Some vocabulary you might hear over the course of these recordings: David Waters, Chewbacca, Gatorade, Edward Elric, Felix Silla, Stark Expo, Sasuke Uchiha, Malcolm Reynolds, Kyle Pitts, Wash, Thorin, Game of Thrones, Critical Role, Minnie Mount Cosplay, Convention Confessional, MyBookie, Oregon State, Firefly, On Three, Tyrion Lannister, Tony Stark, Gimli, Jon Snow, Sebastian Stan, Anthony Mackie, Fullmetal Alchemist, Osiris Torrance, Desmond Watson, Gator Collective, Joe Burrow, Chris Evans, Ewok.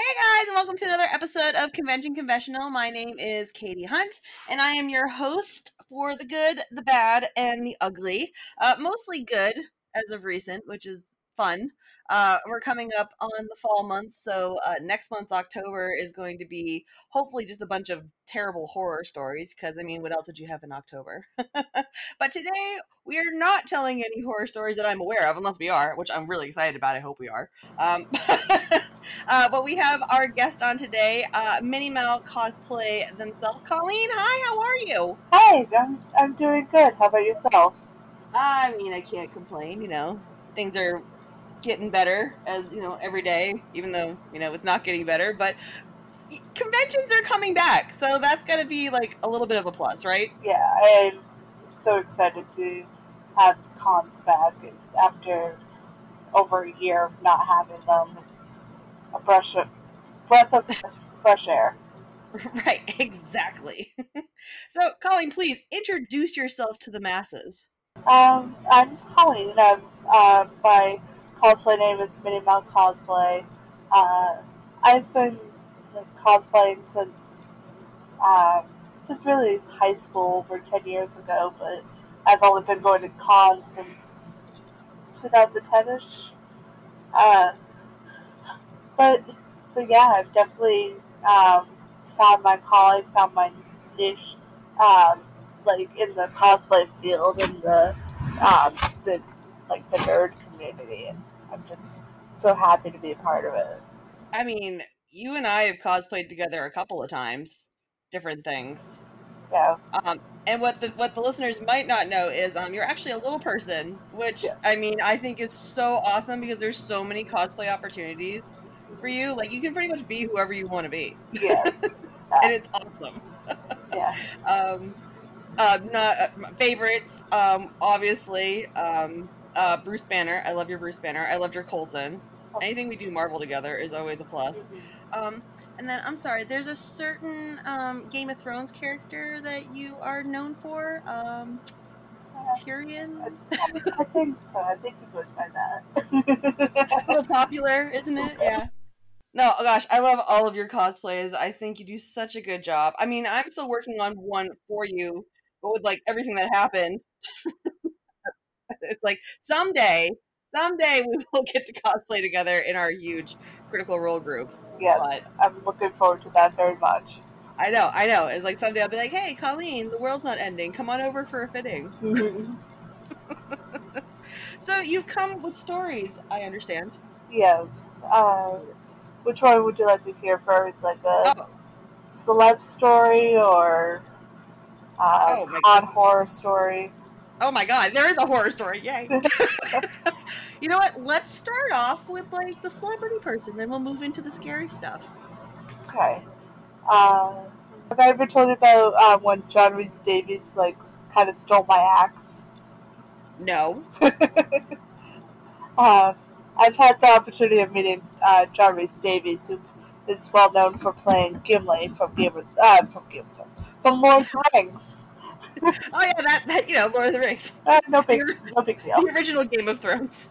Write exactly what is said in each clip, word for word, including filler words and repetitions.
Hey guys, and welcome to another episode of Convention Confessional. My name is Katie Hunt, and I am your host for the good, the bad, and the ugly. Uh, mostly good as of recent, which is fun. Uh, we're coming up on the fall months, so uh, next month, October, is going to be hopefully just a bunch of terrible horror stories, because, I mean, what else would you have in October? But today, we are not telling any horror stories that I'm aware of, unless we are, which I'm really excited about. I hope we are. Um Uh, but we have our guest on today, uh, Minimal Cosplay themselves. Colleen, hi, how are you? Hi, I'm, I'm doing good. How about yourself? I mean, I can't complain, you know. Things are getting better, as you know, every day, even though, you know, it's not getting better. But conventions are coming back, so that's going to be, like, a little bit of a plus, right? Yeah, I'm so excited to have cons back after over a year of not having them. It's A brush of, breath of fresh air. Right, exactly. So, Colleen, please introduce yourself to the masses. Um, I'm Colleen. I'm, uh, my cosplay name is Minnie Mount Cosplay. Uh, I've been like, cosplaying since um, since really high school, over ten years ago. But I've only been going to cons since twenty ten ish. Uh, But, but yeah, I've definitely um, found my calling, found my niche, um, like in the cosplay field and the um, the like the nerd community, and I'm just so happy to be a part of it. I mean, you and I have cosplayed together a couple of times, different things. Yeah. Um, and what the what the listeners might not know is um, you're actually a little person, which yes. I mean, I think is so awesome because there's so many cosplay opportunities for you. Like, you can pretty much be whoever you want to be. Yes. Yeah. And it's awesome. Yeah. Um, uh, not, uh, my favorites, um, obviously, um, uh, Bruce Banner. I love your Bruce Banner. I loved your Coulson. Oh. Anything we do Marvel together is always a plus. Mm-hmm. Um, and then, I'm sorry, there's a certain um, Game of Thrones character that you are known for. Um, Tyrion? I, I think so. I think he goes by that. Real popular, isn't it? Yeah. No, oh gosh, I love all of your cosplays. I think you do such a good job. I mean, I'm still working on one for you, but with like everything that happened, it's like someday, someday we will get to cosplay together in our huge Critical Role group. Yes, but I'm looking forward to that very much. I know, I know. It's like someday I'll be like, hey, Colleen, the world's not ending. Come on over for a fitting. Mm-hmm. So you've come with stories, I understand. Yes. Uh, which one would you like to hear first? Like a oh. celeb story or uh, oh, a horror story? Oh my god, there is a horror story. Yay. You know what? Let's start off with like the celebrity person. Then we'll move into the scary stuff. Okay. Uh, have I ever told you about uh, when John Rhys-Davies like kind of stole my axe? No. uh, I've had the opportunity of meeting uh, John Rhys-Davies, who is well known for playing Gimli from Game of uh, from Game of, from Lord of the Rings. Oh yeah, that, that you know Lord of the Rings. Uh, no big, no big deal. The original Game of Thrones.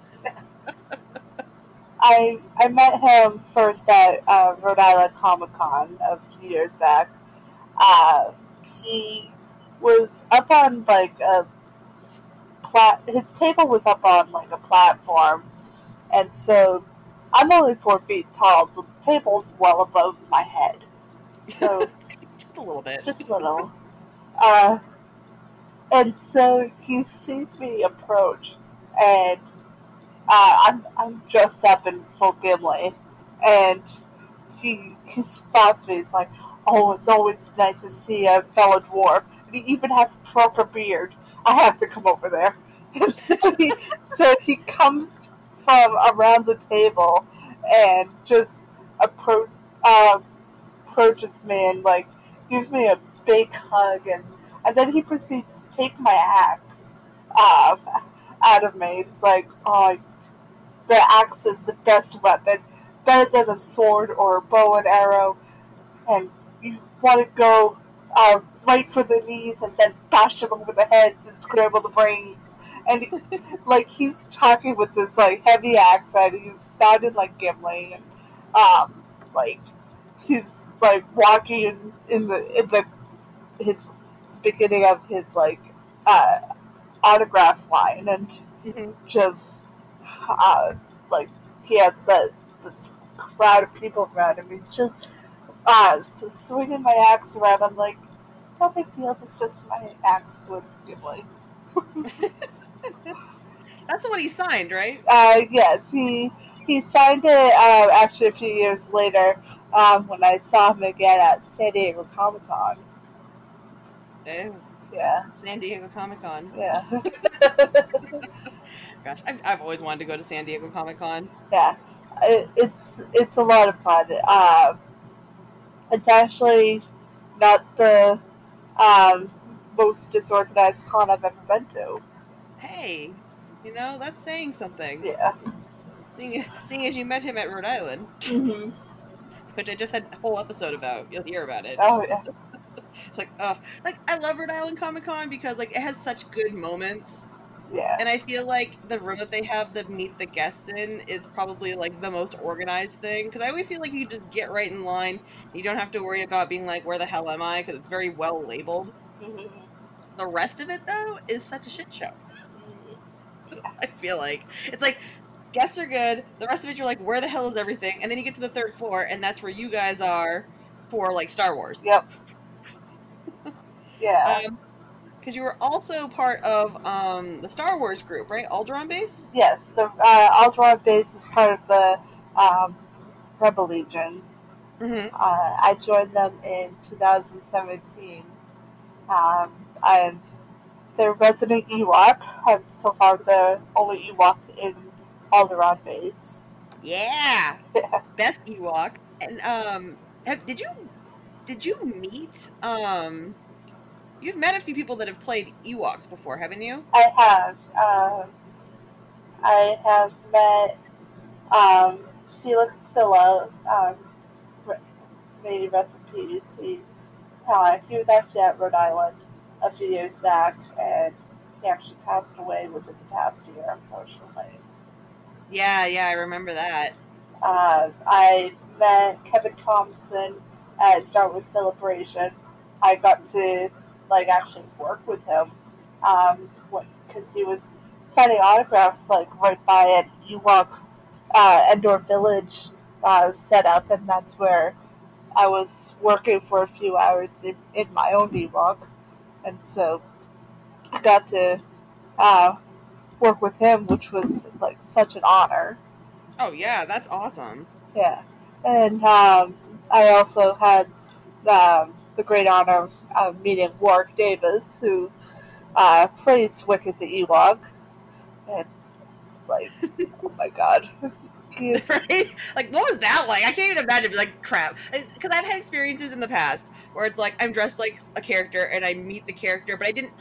I I met him first at uh, Rhode Island Comic-Con a few years back. Uh, he was up on like a plat. His table was up on like a platform, and so I'm only four feet tall. The table's well above my head, so just a little bit, just a little. Uh, and so he sees me approach, and. Uh, I'm I'm dressed up in full Gimli, and he he spots me. He's like, "Oh, it's always nice to see a fellow dwarf. You even have a proper beard. I have to come over there." And so he so he comes from around the table and just appro- uh, approaches me and like gives me a big hug, and, and then he proceeds to take my axe. Uh, out of me. It's like, oh, the axe is the best weapon, better than a sword or a bow and arrow, and you want to go uh, right for the knees and then bash them over the heads and scramble the brains, and he, like he's talking with this like heavy accent. He sounded like Gimli, and um, like he's like walking in, in the in the his beginning of his like uh, autograph line, and mm-hmm. just uh, like he has that this crowd of people around him. He's just uh, swinging my axe around. I'm like, no big deal. It's just my axe with Gimli. That's what he signed, right? Uh, yes, he he signed it uh, actually a few years later um, when I saw him again at San Diego Comic-Con. Oh. Yeah. San Diego Comic-Con. Yeah. Gosh, I've, I've always wanted to go to San Diego Comic-Con. Yeah. It, it's, it's a lot of fun. Uh, it's actually not the um, most disorganized con I've ever been to. Hey, you know, that's saying something. Yeah. Seeing, seeing as you met him at Rhode Island, mm-hmm. which I just had a whole episode about. You'll hear about it. Oh, yeah. It's like, oh, like I love Rhode Island Comic-Con because like it has such good moments. Yeah. And I feel like the room that they have the meet the guests in is probably like the most organized thing, because I always feel like you just get right in line. You don't have to worry about being like, where the hell am I? Because it's very well labeled. Mm-hmm. The rest of it though is such a shit show. Yeah. I feel like it's like guests are good. The rest of it, you're like, where the hell is everything? And then you get to the third floor, and that's where you guys are for like Star Wars. Yep. Yeah. Um, because you were also part of um, the Star Wars group, right? Alderaan base? Yes. The uh, Alderaan base is part of the um, Rebel Legion. Mm-hmm. Uh, I joined them in two thousand seventeen. Um, I'm their resident Ewok. I'm so far the only Ewok in Alderaan base. Yeah! Yeah. Best Ewok. And um, have, did you did you meet... Um, You've met a few people that have played Ewoks before, haven't you? I have. Um, I have met um, Felix Silla, um, may he rest in peace. He, uh, he was actually at Rhode Island a few years back, and he actually passed away within the past year, unfortunately. Yeah, yeah, I remember that. Uh, I met Kevin Thompson at Star Wars Celebration. I got to... like actually work with him, um, because he was signing autographs like right by an Ewok uh, Endor Village uh, set up, and that's where I was working for a few hours in, in my own Ewok, and so I got to uh, work with him, which was like such an honor. Oh yeah, that's awesome. Yeah, and um, I also had. Um, the great honor of meeting Warwick Davis, who uh, plays Wicket the Ewok, and like, oh my god, right? Like, what was that like? I can't even imagine. Like, crap, because I've had experiences in the past where it's like I'm dressed like a character and I meet the character, but I didn't.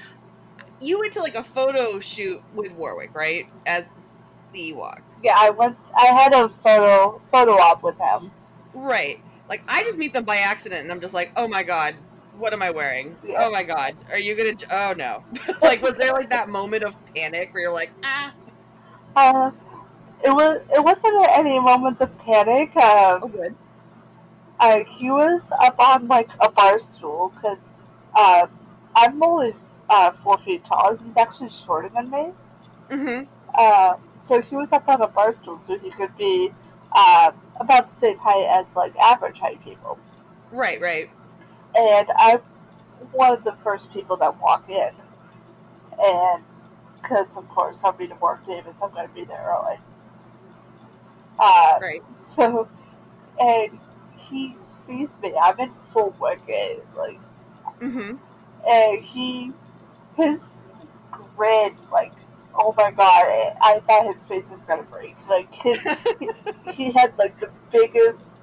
You went to like a photo shoot with Warwick, right, as the Ewok? Yeah, I went. I had a photo photo op with him. Right. Like, I just meet them by accident, and I'm just like, oh my god, what am I wearing? Yeah. Oh my god, are you gonna, j- oh no. Like, was there, like, that moment of panic where you're like, ah? Uh, it, was, it wasn't any moments of panic. Um, oh, good. Uh, he was up on, like, a bar stool, because uh, I'm only uh, four feet tall. He's actually shorter than me. Mm-hmm. Uh, so he was up on a bar stool, so he could be... Uh, about the same height as, like, average height people. Right, right. And I'm one of the first people that walk in. And, because, of course, I'm meeting Mark Davis, I'm going to be there early. Uh, right. So, and he sees me. I'm in full wicket, like, mm-hmm. And he, his grin, like, oh my god, I thought his face was going to break. Like, his, he, he had, like, the biggest,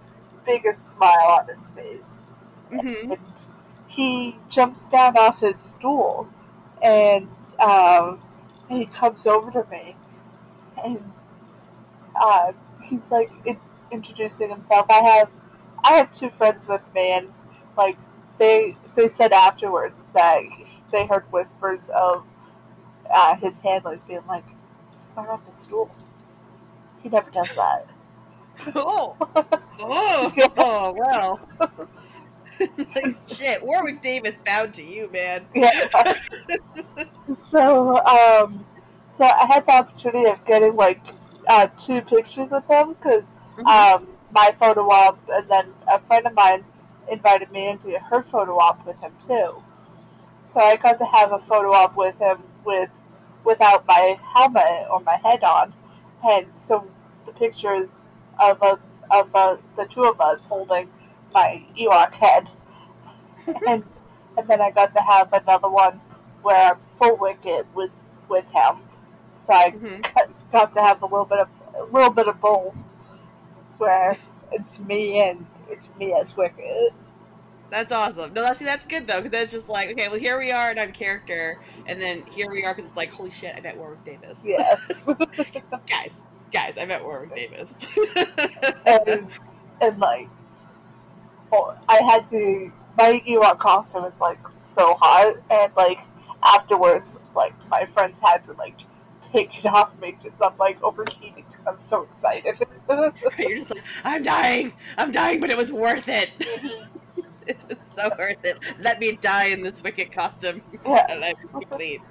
biggest smile on his face. Mm-hmm. And he jumps down off his stool, and um, he comes over to me, and uh, he's, like, in- introducing himself. I have I have two friends with me, and, like, they they said afterwards that they heard whispers of Uh, his handlers being like, "Run off his stool. He never does that." Oh, Oh, oh well. Like, shit, Warwick Davis bowed to you, man. Yeah. so, um, so I had the opportunity of getting like uh, two pictures with him because mm-hmm. um, my photo op, and then a friend of mine invited me into her photo op with him too. So I got to have a photo op with him with without my helmet or my head on, and so the pictures of a, of a, the two of us holding my Ewok head, and and then I got to have another one where I'm full Wicket with with him. So I mm-hmm. got, got to have a little bit of a little bit of both, where it's me and it's me as Wicket. That's awesome. No, see, that's good though, because that's just like, okay, well, here we are, and I'm character, and then here we are, because it's like, holy shit, I met Warwick Davis. Yeah, guys, guys, I met Warwick Davis, and and like. I had to, my Ewok costume is like so hot, and like afterwards, like my friends had to like take it off me because I'm like overheating because I'm so excited. You're just like, I'm dying, I'm dying, but it was worth it. It was so worth it. Let me die in this Wicket costume, yes. And I'm complete.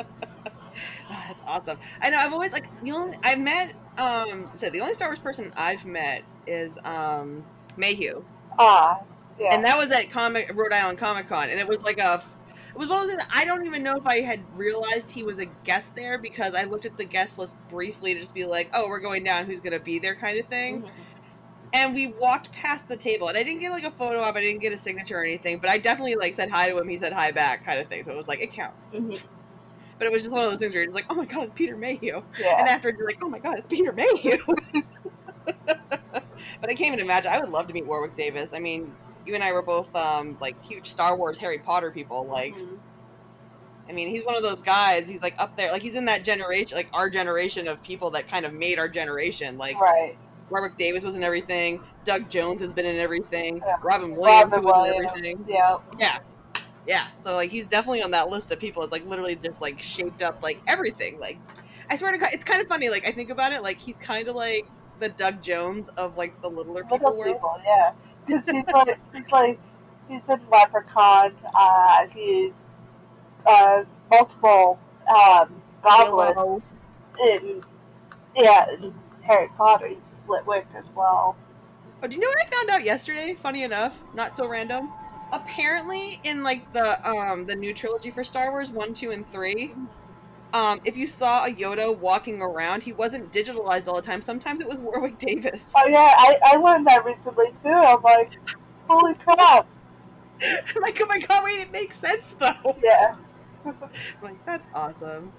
Oh, that's awesome. I know. I've always like the only I've met. Um, so the only Star Wars person I've met is um Mayhew. Ah, yeah. And that was at Comic Rhode Island Comic-Con, and it was like a, it was one of those things, I don't even know if I had realized he was a guest there, because I looked at the guest list briefly to just be like, oh, we're going down, who's going to be there kind of thing, mm-hmm. and we walked past the table, and I didn't get like a photo op, I didn't get a signature or anything, but I definitely like said hi to him, he said hi back kind of thing, so it was like, it counts. Mm-hmm. But it was just one of those things where you're just like, oh my god, it's Peter Mayhew. Yeah. And after you're like, oh my god, it's Peter Mayhew. But I can't even imagine. I would love to meet Warwick Davis. I mean, you and I were both, um, like, huge Star Wars, Harry Potter people. Like, mm-hmm. I mean, he's one of those guys. He's, like, up there. Like, he's in that generation, like, our generation of people that kind of made our generation. Like, right. Warwick Davis was in everything. Doug Jones has been in everything. Yeah. Robin Williams Robin was Williams. in everything. Yeah. Yeah. Yeah. So, like, he's definitely on that list of people that's, like, literally just, like, shaped up, like, everything. Like, I swear to God, it's kind of funny. Like, I think about it. Like, he's kind of, like, the Doug Jones of like the littler people, Little world. people yeah, because he's like he's like he's in Leprechaun. Uh, he's uh, multiple um, goblins in yeah in Harry Potter. He's Flitwick as well. Oh, do you know what I found out yesterday? Funny enough, not so random. Apparently, in like the um the new trilogy for Star Wars one, two, and three. Um, if you saw a Yoda walking around, he wasn't digitalized all the time. Sometimes it was Warwick Davis. Oh, yeah. I, I learned that recently, too. I'm like, holy crap. I'm like, oh, my God, wait, it makes sense, though. Yes. I'm like, that's awesome.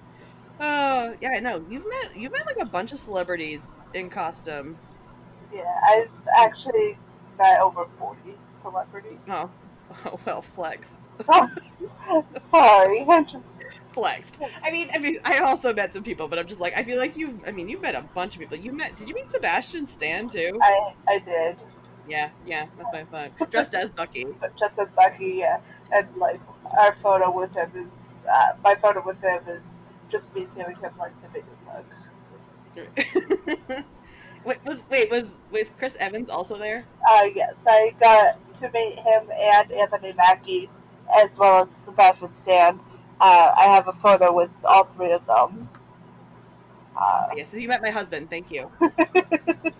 Uh, yeah, I know. You've met, you've met, like, a bunch of celebrities in costume. Yeah, I've actually met over forty celebrities. Oh, oh well, flex. Oh, sorry. I'm just... flexed. I mean, I mean, I also met some people, but I'm just like, I feel like you. I mean, you met a bunch of people. You met. Did you meet Sebastian Stan too? I, I did. Yeah, yeah, that's what I thought. Dressed as Bucky. Dressed as Bucky, yeah. And like, our photo with him is uh, my photo with him is just me giving him like the biggest hug. Wait, was wait was was Chris Evans also there? Uh, yes, I got to meet him and Anthony Mackie, as well as Sebastian Stan. Uh, I have a photo with all three of them. Uh, yes, yeah, so you met my husband. Thank you.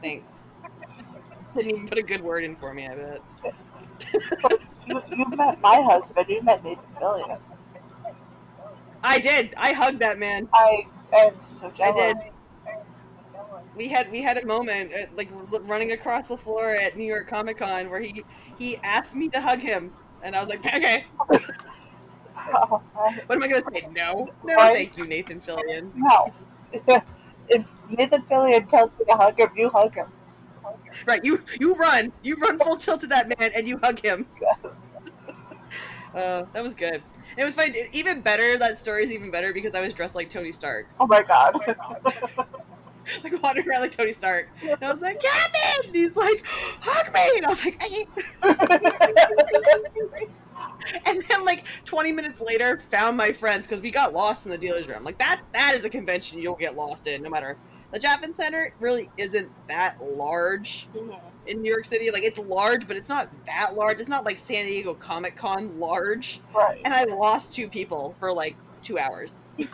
Thanks. Didn't even put a good word in for me, I bet. you, you met my husband. You met Nathan Fillion. I did. I hugged that man. I am so jealous. I did. We had we had a moment, like running across the floor at New York Comic Con, where he he asked me to hug him, and I was like, okay. Oh, what am I going to say? No? No, right? Thank you, Nathan Fillion. No. If Nathan Fillion tells you to hug him, you hug him. Hug him. Right, you, you run. You run full tilt to that man, and you hug him. uh, that was good. And it was funny. Even better, that story is even better because I was dressed like Tony Stark. Oh, my God. Oh my God. Like, wandering around like Tony Stark. And I was like, Captain! And he's like, hug me! And I was like, hey. And then, like, twenty minutes later, found my friends, because we got lost in the dealer's room. Like, that that is a convention you'll get lost in, no matter. the Javits Center really isn't that large mm-hmm. in New York City. Like, it's large, but it's not that large. It's not like San Diego Comic-Con large. Right. And I lost two people for like two hours. I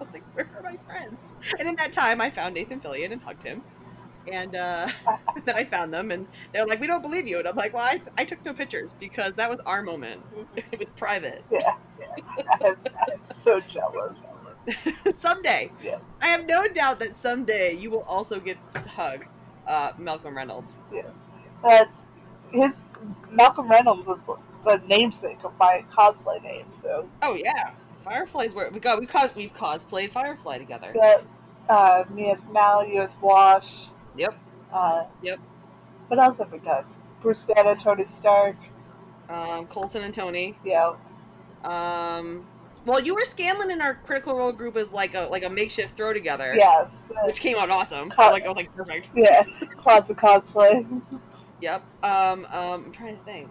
was like, where are my friends? And in that time, I found Nathan Fillion and hugged him. And uh, then I found them, and they're like, we don't believe you. And I'm like, well, I, I took no pictures because that was our moment. Mm-hmm. It was private. Yeah. yeah. I'm, I'm so jealous. Someday. Yeah. I have no doubt that someday you will also get to hug uh, Malcolm Reynolds. Yeah. That's his. Malcolm Reynolds is the namesake of my cosplay name, so. Oh, yeah. Firefly's where we got. We cos- we've cosplayed Firefly together. Yeah. Uh, me as Mal, you as Wash. Yep. Uh, yep. What else have we done? Bruce Banner, Tony Stark. Um, Coulson and Tony. Yeah. Um, well, you were Scanlan in our Critical Role group as like a like a makeshift throw together. Yes. Uh, which came out awesome. Co- I was like, I was like, perfect. Yeah. Classic cosplay. Yep. Um, um, I'm trying to think.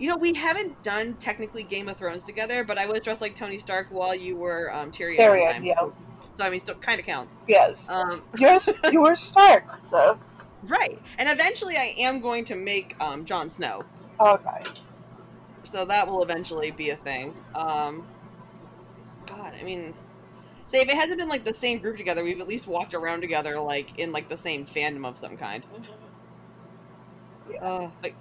You know, we haven't done technically Game of Thrones together, but I was dressed like Tony Stark while you were um, Tyrion. Tyrion, yeah. So, I mean, still kind of counts. Yes. Um, you're, you're Stark, so. Right. And eventually I am going to make um, Jon Snow. Oh, nice. So that will eventually be a thing. Um, God, I mean, say, if it hasn't been, like, the same group together, we've at least walked around together, like, in, like, the same fandom of some kind. Yeah. Uh, like,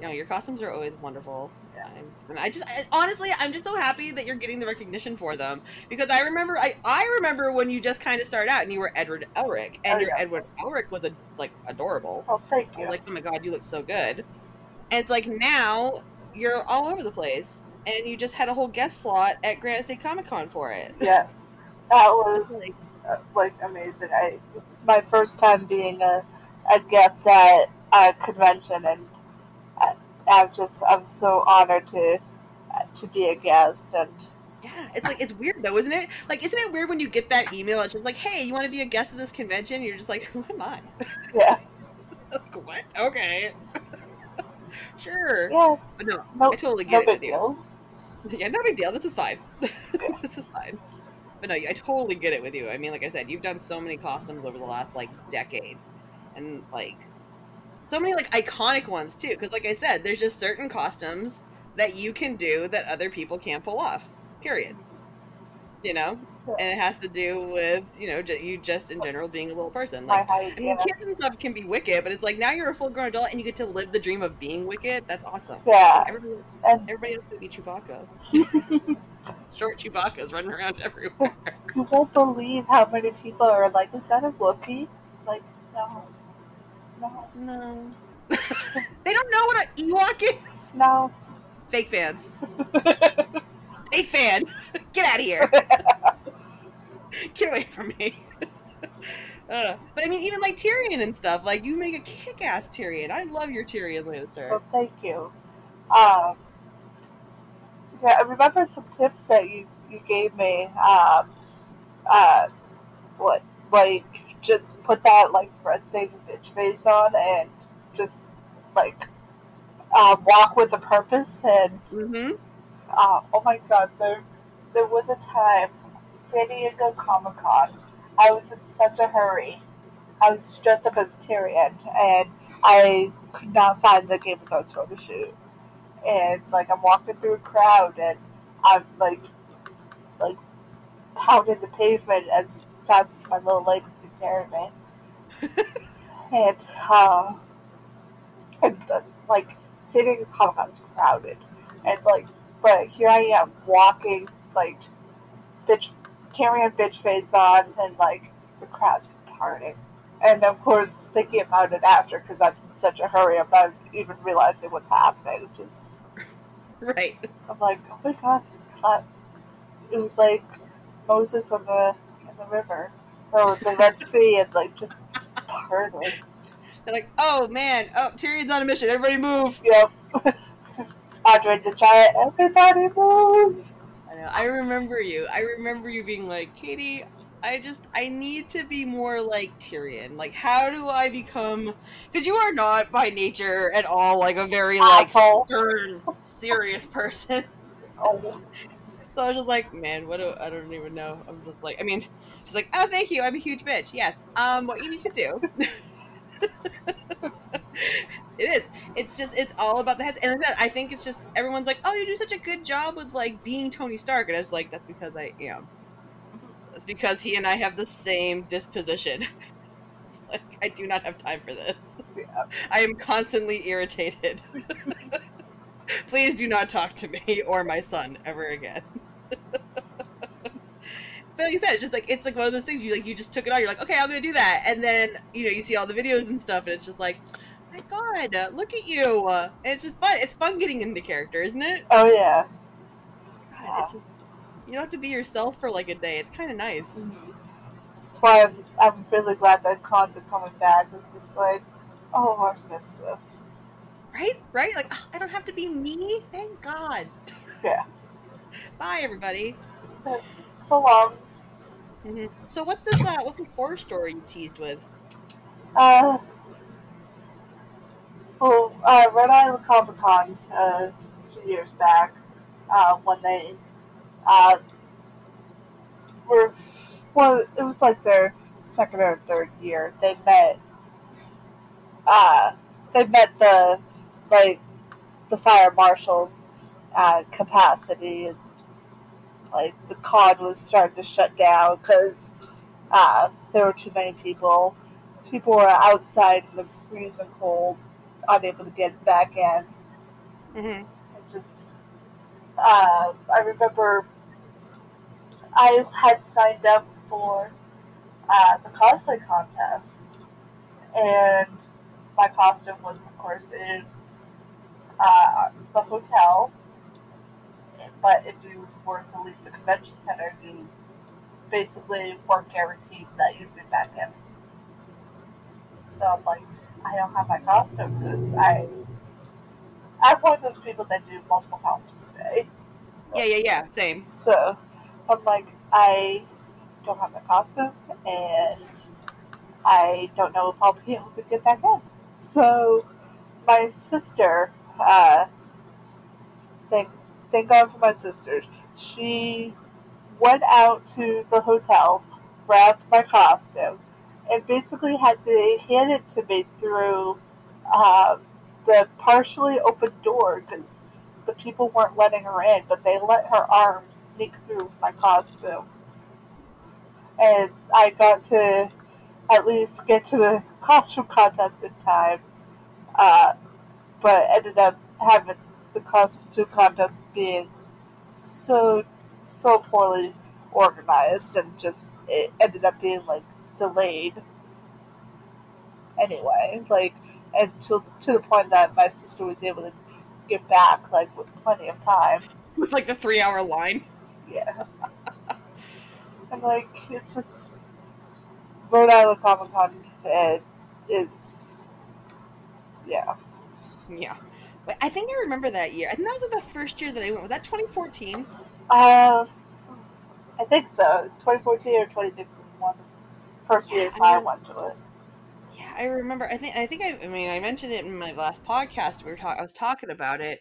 you know, your costumes are always wonderful. Yeah, and I just I, honestly, I'm just so happy that you're getting the recognition for them, because I remember, I, I remember when you just kind of started out and you were Edward Elric, and oh, your yeah. Edward Elric was a, like adorable. Oh, thank you. I was like, oh my God, you look so good. And it's like now you're all over the place, and you just had a whole guest slot at Grand State Comic Con for it. Yes, that was like, uh, like amazing. I it's my first time being a a guest at a convention, and. I'm just, I'm so honored to to be a guest. And yeah, it's like, it's weird though, isn't it? Like, isn't it weird when you get that email, it's just like, hey, you want to be a guest at this convention? You're just like, who am I? Yeah. Like, what? Okay. Sure. Yeah. But no, nope. I totally get no it with you. Deal. Yeah, no big deal. This is fine. Yeah. This is fine. But no, I totally get it with you. I mean, like I said, you've done so many costumes over the last, like, decade. And, like... so many, like, iconic ones, too. Because, like I said, there's just certain costumes that you can do that other people can't pull off. Period. You know? Yeah. And it has to do with, you know, j- you just, in general, being a little person. Like, I, I, I mean, yeah. Kids and stuff can be Wicket, but it's like, now you're a full-grown adult and you get to live the dream of being Wicket. That's awesome. Yeah. Like, everybody, and... everybody else would be Chewbacca. Short Chewbacca's running around everywhere. You won't believe how many people are like, is that a Wookiee? Like, no. No. They don't know what an Ewok is? No. Fake fans. Fake fan. Get out of here. Get away from me. I don't know. But I mean, even like Tyrion and stuff, like you make a kick-ass Tyrion. I love your Tyrion Lannister. Well, thank you. Um, yeah, I remember some tips that you, you gave me. Um, uh, what, like, just put that, like, resting bitch face on and just, like, uh, walk with a purpose. And, mm-hmm. uh, oh, my God, there there was a time, San Diego Comic-Con, I was in such a hurry. I was dressed up as Tyrion, and I could not find the Game of Thrones photo shoot. And, like, I'm walking through a crowd, and I'm, like, like pounding the pavement as fast as my little legs could carry me. And, uh, and the, like, San Diego Comic-Con was crowded. And, like, but here I am walking, like, bitch, carrying a bitch face on, and, like, the crowd's parting. And, of course, thinking about it after, because I'm in such a hurry, I'm not even realizing what's happening. Just, right. I'm like, oh, my God. Not, it was like Moses on the, on the river. Or the Red Sea, and, like, just harder. They're like, oh, man. Oh, Tyrion's on a mission. Everybody move. Yep. Andre the Giant. Everybody move. I know. I remember you. I remember you being like, Katie, I just, I need to be more like Tyrion. Like, how do I become, because you are not by nature at all, like, a very, like, asshole. Stern, serious person. Oh. So I was just like, man, what do, I don't even know. I'm just like, I mean... It's like, oh, thank you. I'm a huge bitch. Yes. Um, what you need to do. It is. It's just, it's all about the heads. And like that, I think it's just, everyone's like, oh, you do such a good job with like being Tony Stark. And I was like, that's because I am. That's because he and I have the same disposition. It's like, I do not have time for this. Yeah. I am constantly irritated. Please do not talk to me or my son ever again. But like you said, it's just like, it's like one of those things you like, you just took it on. You're like, okay, I'm going to do that. And then, you know, you see all the videos and stuff and it's just like, my God, look at you. And it's just fun. It's fun getting into character, isn't it? Oh yeah. God, yeah. It's just, you don't have to be yourself for like a day. It's kind of nice. Mm-hmm. That's why I'm, I'm really glad that cons are coming back. It's just like, oh, I've missed this. Right? Right? Like, oh, I don't have to be me? Thank God. Yeah. Bye, everybody. So long. Mm-hmm. So what's this, uh, what's this horror story you teased with? Uh, well, uh, Rhode Island Comic-Con, uh, a few years back, uh, when they, uh, were, well, it was like their second or third year, they met, uh, they met the, like, the fire marshal's, uh, capacity, and, like, the con was starting to shut down because uh, there were too many people. People were outside in the freezing cold, unable to get back in. Mm-hmm. I just, uh, I remember I had signed up for uh, the cosplay contest, and my costume was, of course, in uh, the hotel. But if you were to leave the convention center, you basically weren't guaranteed that you'd be back in. So I'm like, I don't have my costume because I, I'm one of those people that do multiple costumes a day. Yeah, yeah, yeah, same. So I'm like, I don't have my costume, and I don't know if I'll be able to get back in. So my sister, uh, thank Thank God for my sisters. She went out to the hotel, grabbed my costume, and basically had to hand it to me through uh, the partially open door because the people weren't letting her in, but they let her arm sneak through my costume. And I got to at least get to the costume contest in time, uh, but ended up having the costume contest being so, so poorly organized and just, it ended up being, like, delayed anyway, like, and to, to the point that my sister was able to get back, like, with plenty of time. With, like, the three-hour line? Yeah. And, like, it's just, Rhode Island Comic-Con it is, yeah. Yeah. I think I remember that year. I think that was like the first year that I went. Was that twenty fourteen? Uh, I think so. twenty fourteen or twenty fifteen. First year yeah, I, I went to it. Yeah, I remember. I think. I think. I, I mean, I mentioned it in my last podcast. We were talking. I was talking about it.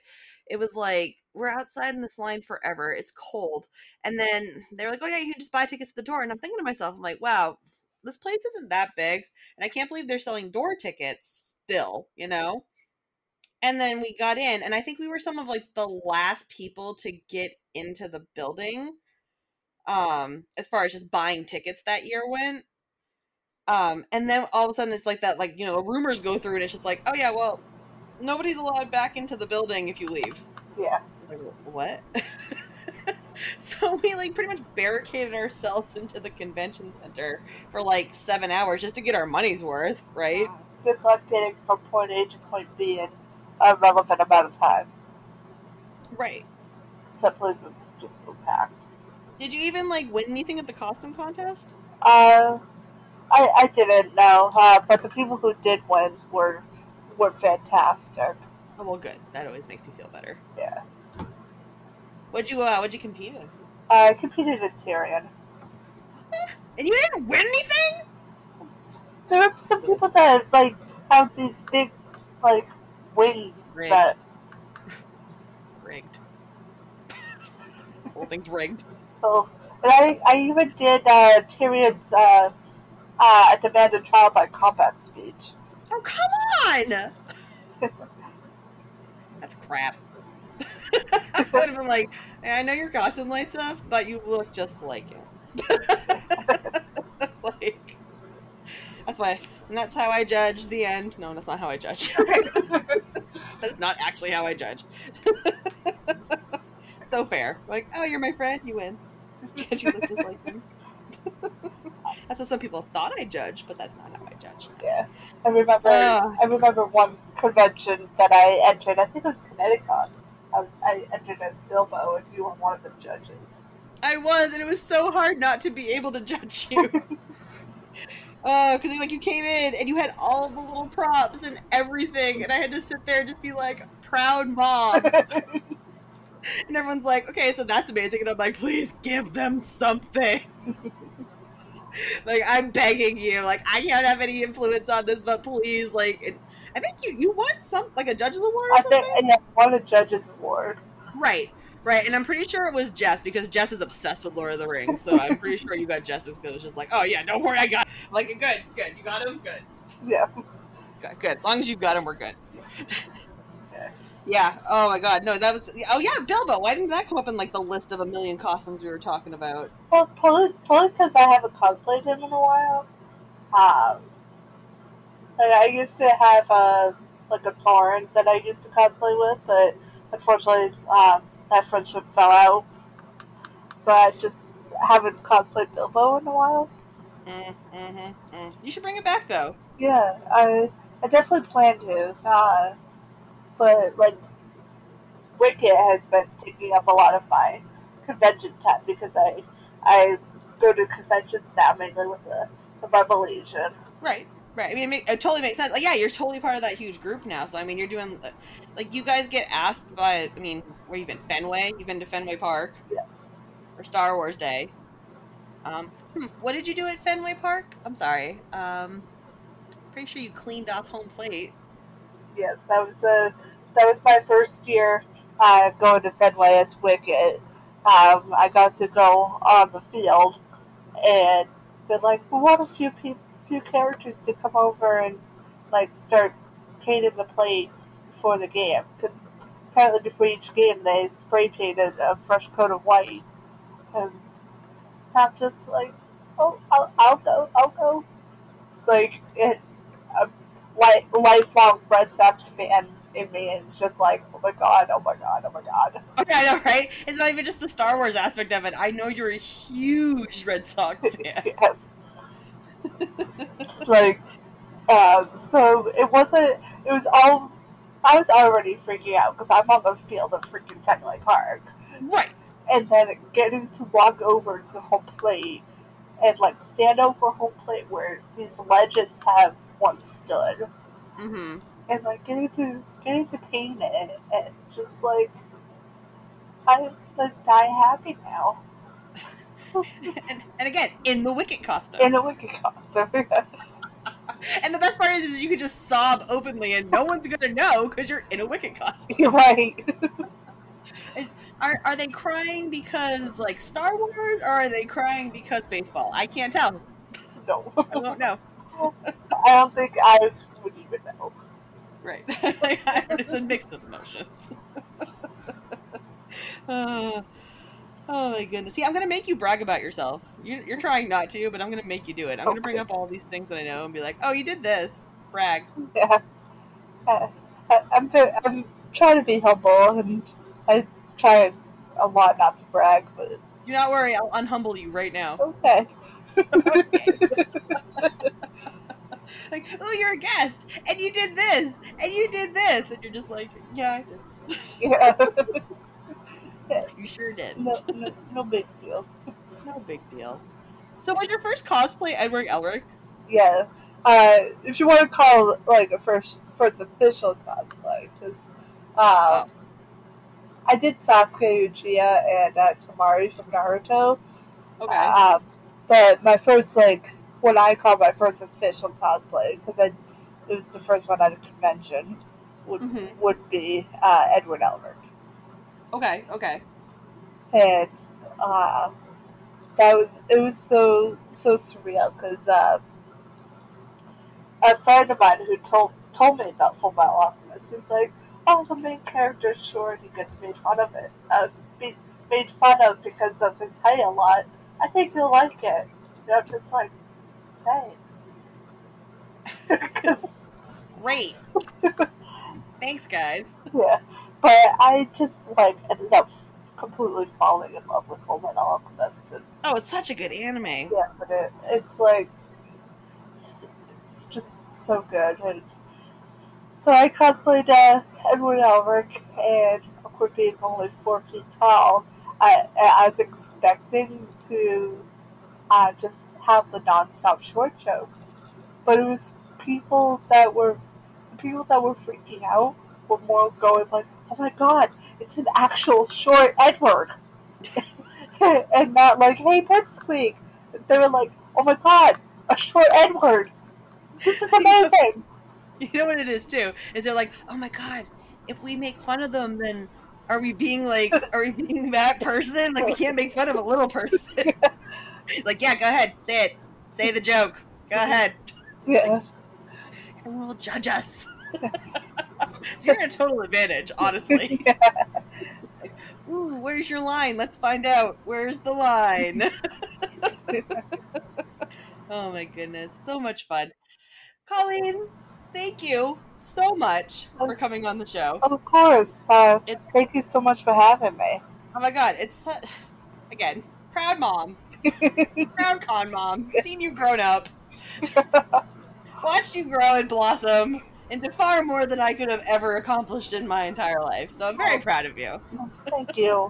It was like we're outside in this line forever. It's cold, and then they were like, "Oh yeah, you can just buy tickets at the door." And I'm thinking to myself, "I'm like, wow, this place isn't that big, and I can't believe they're selling door tickets still." You know. And then we got in, and I think we were some of, like, the last people to get into the building, um, as far as just buying tickets that year went. Um, and then all of a sudden, it's like that, like, you know, rumors go through, and it's just like, oh, yeah, well, nobody's allowed back into the building if you leave. Yeah. I was like, what? So we, like, pretty much barricaded ourselves into the convention center for, like, seven hours just to get our money's worth, right? Wow. Good luck getting from point A to point B and a relevant amount of time. Right. That place was just so packed. Did you even, like, win anything at the costume contest? Uh, I I didn't, no. Uh, but the people who did win were were fantastic. Oh, well, good. That always makes me feel better. Yeah. What'd you, uh, what'd you compete in? Uh, I competed in Tyrion. And you didn't win anything? There are some people that, like, have these big, like, wings rigged. That rigged. Whole thing's rigged. Oh, But I, I even did uh, Tyrion's uh, uh, demanded trial by combat speech. Oh, come on! That's crap. I would have been like, hey, I know your costume lights up, but you look just like it. Like, that's why, and that's how I judge the end. No, that's not how I judge. That's not actually how I judge. So fair. Like, oh, you're my friend, you win. Because you look just like him. That's what some people thought I judged, but that's not how I judge. Yeah. I remember uh, I remember one convention that I entered, I think it was Connecticut. I, was, I entered as Bilbo, and you were one of the judges. I was, and it was so hard not to be able to judge you. Oh, because like you came in, and you had all the little props and everything, and I had to sit there and just be like, proud mom. And everyone's like, okay, so that's amazing. And I'm like, please give them something. Like, I'm begging you. Like, I can't have any influence on this, but please, like, it, I think you, you want some, like a judge's award or I something? Think, yeah, I want a judge's award. Right, right. And I'm pretty sure it was Jess, because Jess is obsessed with Lord of the Rings. So I'm pretty sure you got Jess's, because it was just like, oh, yeah, don't worry, I got him. Like, good, good. You got him? Good. Yeah. Good, good. As long as you got him, we're good. Yeah. Oh my God. No, that was. Oh yeah, Bilbo. Why didn't that come up in like the list of a million costumes we were talking about? Well, probably because I haven't cosplayed him in a while. Um, like I used to have a like a Thorin that I used to cosplay with, but unfortunately um, that friendship fell out. So I just haven't cosplayed Bilbo in a while. Mm, mm-hmm, mm. You should bring it back though. Yeah, I I definitely plan to. Uh, But, like, Wicket has been taking up a lot of my convention time because I I go to conventions now mainly with the, the Revelation. Right, right. I mean, it, make, it totally makes sense. Like, yeah, you're totally part of that huge group now. So, I mean, you're doing, like, you guys get asked by, I mean, where you've been, Fenway? You've been to Fenway Park? Yes. For Star Wars Day. Um, hmm, what did you do at Fenway Park? I'm sorry. Um, pretty sure you cleaned off Home Plate. Yes, that was a... That was my first year uh, going to Fenway as Wicket. Um, I got to go on the field, and they're like, we want a few pe- few characters to come over and like start painting the plate before the game. Because apparently before each game, they spray painted a fresh coat of white. And I'm just like, oh, I'll, I'll go, I'll go. Like, it, a li- lifelong Red Sox fan in me, it's just like, oh my god, oh my god, oh my god. Okay, I know, right? It's not even just the Star Wars aspect of it. I know you're a huge Red Sox fan. Yes. Like, um, so it wasn't, it was all, I was already freaking out because I'm on the field of freaking Fenway Park. Right. And then getting to walk over to Home Plate and, like, stand over Home Plate where these legends have once stood. Mm-hmm. And, like, getting to, getting to paint it, and just, like, I'm gonna die happy now. and, and, again, in the Wicket costume. In the Wicket costume, yeah. And the best part is, is you can just sob openly, and no one's gonna know, because you're in a Wicket costume. You're right. are, are they crying because, like, Star Wars, or are they crying because baseball? I can't tell. No. I won't know. I don't think I would even know. Right. It's a mix of emotions. uh, oh, my goodness. See, I'm going to make you brag about yourself. You're, you're trying not to, but I'm going to make you do it. I'm okay. going to bring up all these things that I know and be like, oh, you did this. Brag. Yeah. Uh, I, I'm, I'm trying to be humble, and I try a lot not to brag. But do not worry. I'll unhumble you right now. Okay. Okay. Like, oh, you're a guest, and you did this, and you did this, and you're just like, yeah, I did. Yeah. You sure did. No, no, no big deal. No big deal. So was your first cosplay Edward Elric? Yeah. Uh, if you want to call like a first first official cosplay, because um, wow. I did Sasuke Uchiha and uh, Tamari from Naruto. Okay. Uh, but my first like. What I call my first official cosplay, because I it was the first one at a convention, would mm-hmm. would be uh, Edward Elric. Okay, okay. And uh, that was it was so so surreal because uh, a friend of mine who told told me about Fullmetal Alchemist is like, oh, the main character's short, he gets made fun of it, uh, be, made fun of because of his height a lot. I think you'll like it. And I'm just like, thanks. Great. Thanks, guys. Yeah, but I just like ended up completely falling in love with Fullmetal Alchemist. And, oh, it's such a good anime. Yeah, but it, it's like it's, it's just so good. And so I cosplayed uh, Edward Elric, and of course, being only four feet tall, I, I was expecting to uh, just have the nonstop short jokes, but it was people that were people that were freaking out were more going like, "Oh my god, it's an actual short Edward," and not like, "Hey, Pipsqueak." They were like, "Oh my god, a short Edward! This is amazing." You know what it is too? Is they're like, oh my god, if we make fun of them, then are we being like, are we being that person? Like, we can't make fun of a little person. Like, yeah, go ahead, say it, say the joke, go ahead. Yeah. Everyone will judge us. So you're at a total advantage, honestly. Yeah. Like, ooh, where's your line? Let's find out. Where's the line? Oh my goodness, so much fun, Colleen. Thank you so much for coming on the show. Of course. Uh, it, thank you so much for having me. Oh my god, it's, uh, again, proud mom. Proud con mom. Seen you grown up. Watched you grow and blossom into far more than I could have ever accomplished in my entire life. So I'm very proud of you. Thank you.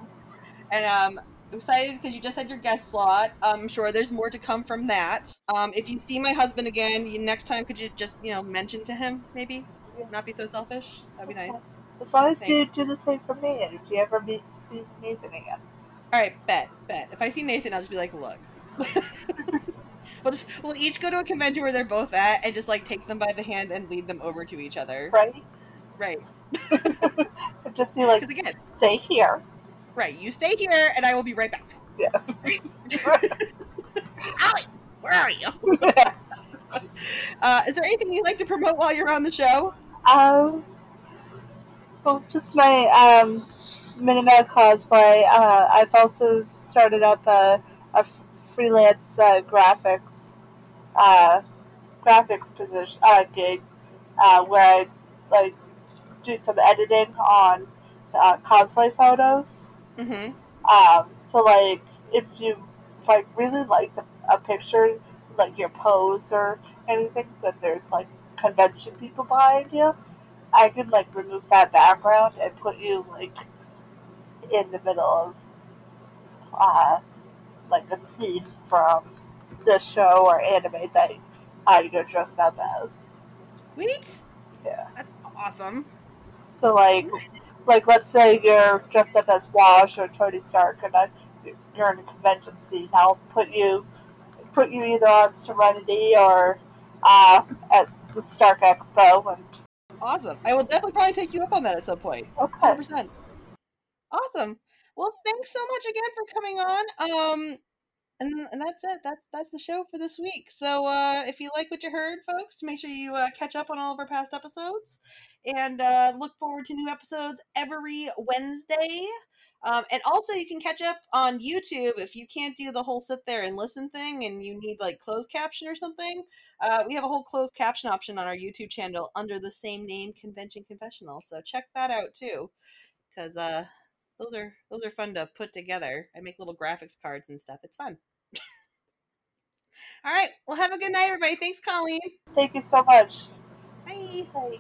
And um, I'm excited because you just had your guest slot. I'm sure there's more to come from that. Um, if you see my husband again, you, next time could you just, you know, mention to him, maybe? Yeah. Not be so selfish? That'd be nice. As long as Thanks. You do the same for me, and if you ever meet, see Nathan again. Alright, bet, bet. If I see Nathan, I'll just be like, look. we'll, just, we'll each go to a convention where they're both at, and just, like, take them by the hand and lead them over to each other. Right? Right. Just be like, again, stay here. Right, you stay here, and I will be right back. Yeah. Allie, where are you? uh, is there anything you'd like to promote while you're on the show? Um, well, just my um, Minimal Cosplay. Uh, I've also started up a, a freelance uh, graphics uh, graphics position uh, gig uh, where I like do some editing on uh, cosplay photos. Mm-hmm. Um, so, like, if you, like, really like a picture, like your pose or anything, but there's, like, convention people behind you, I can, like, remove that background and put you, like, in the middle of, uh, like, a scene from the show or anime that uh, you're dressed up as. Sweet! Yeah. That's awesome. So, like... Like, let's say you're dressed up as Wash or Tony Stark, and I, you're in a convention scene. I'll put you, put you either on Serenity or uh, at the Stark Expo. And awesome. I will definitely probably take you up on that at some point. Okay. one hundred percent. Awesome. Well, thanks so much again for coming on. Um, and and that's it. That's that's the show for this week. So uh, if you like what you heard, folks, make sure you uh, catch up on all of our past episodes. And uh, look forward to new episodes every Wednesday. Um, and also you can catch up on YouTube if you can't do the whole sit there and listen thing and you need like closed caption or something. Uh, we have a whole closed caption option on our YouTube channel under the same name, Convention Confessional. So check that out too, because uh, those are those are fun to put together. I make little graphics cards and stuff. It's fun. All right. Well, have a good night, everybody. Thanks, Colleen. Thank you so much. Bye. Bye.